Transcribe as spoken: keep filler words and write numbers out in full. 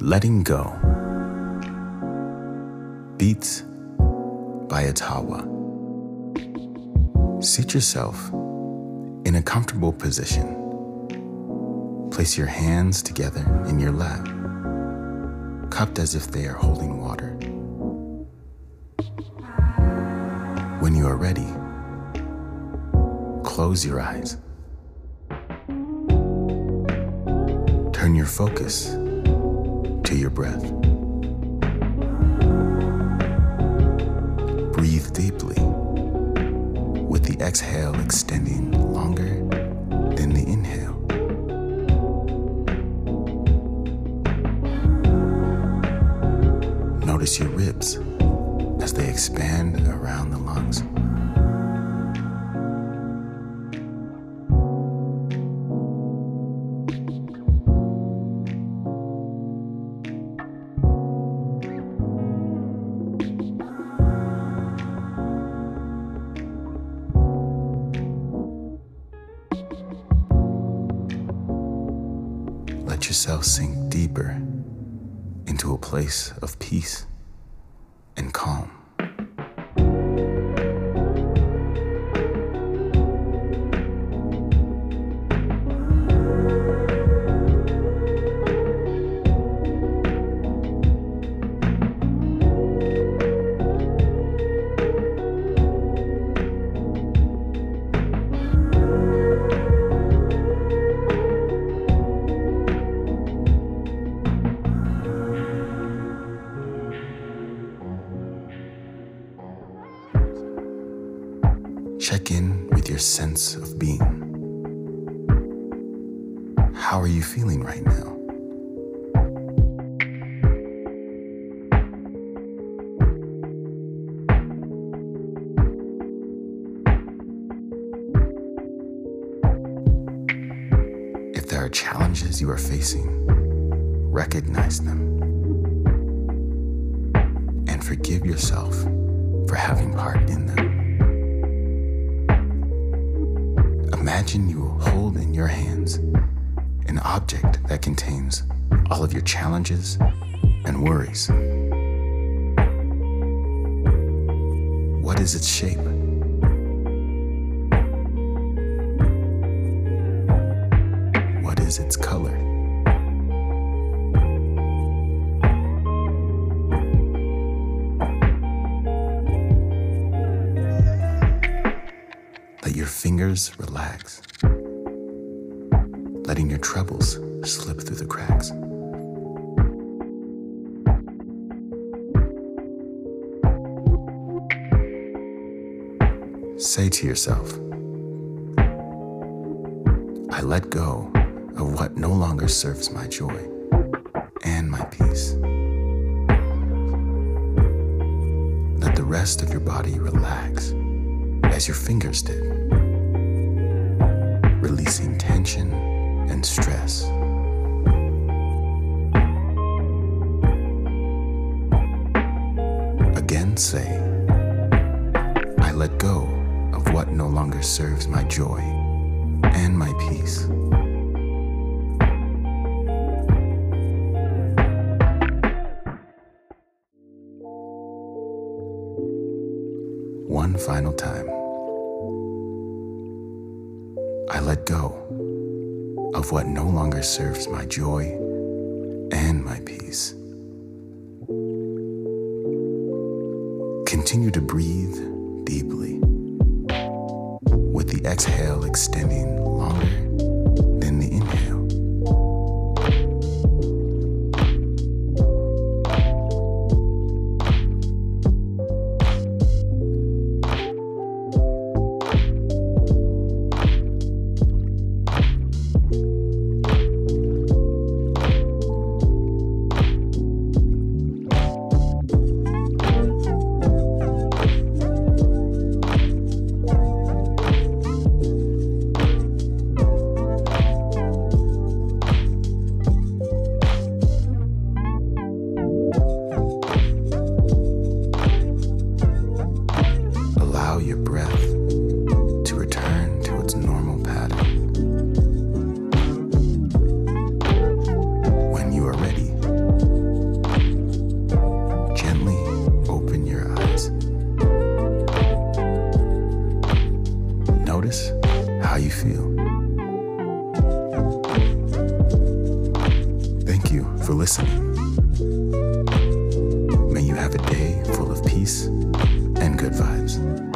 Letting go. Beats by a Tawa. Seat yourself in a comfortable position. Place your hands together in your lap, cupped as if they are holding water. When you are ready, close your eyes. Turn your focus to your breath. Breathe deeply, with the exhale extending longer than the inhale. Notice your ribs as they expand around the lungs. Let yourself sink deeper into a place of peace and calm. Check in with your sense of being. How are you feeling right now? If there are challenges you are facing, recognize them and forgive yourself for having part in them. Imagine you hold in your hands an object that contains all of your challenges and worries. What is its shape? What is its color? Let your fingers relax, letting your troubles slip through the cracks. Say to yourself, I let go of what no longer serves my joy and my peace. Let the rest of your body relax as your fingers did, releasing tension and stress. Again say, I let go of what no longer serves my joy and my peace. One final time. I let go of what no longer serves my joy and my peace. Continue to breathe deeply, with the exhale extending longer than the your breath to return to its normal pattern. When you are ready, gently open your eyes. Notice how you feel. Thank you for listening. May you have a day full of peace and good vibes.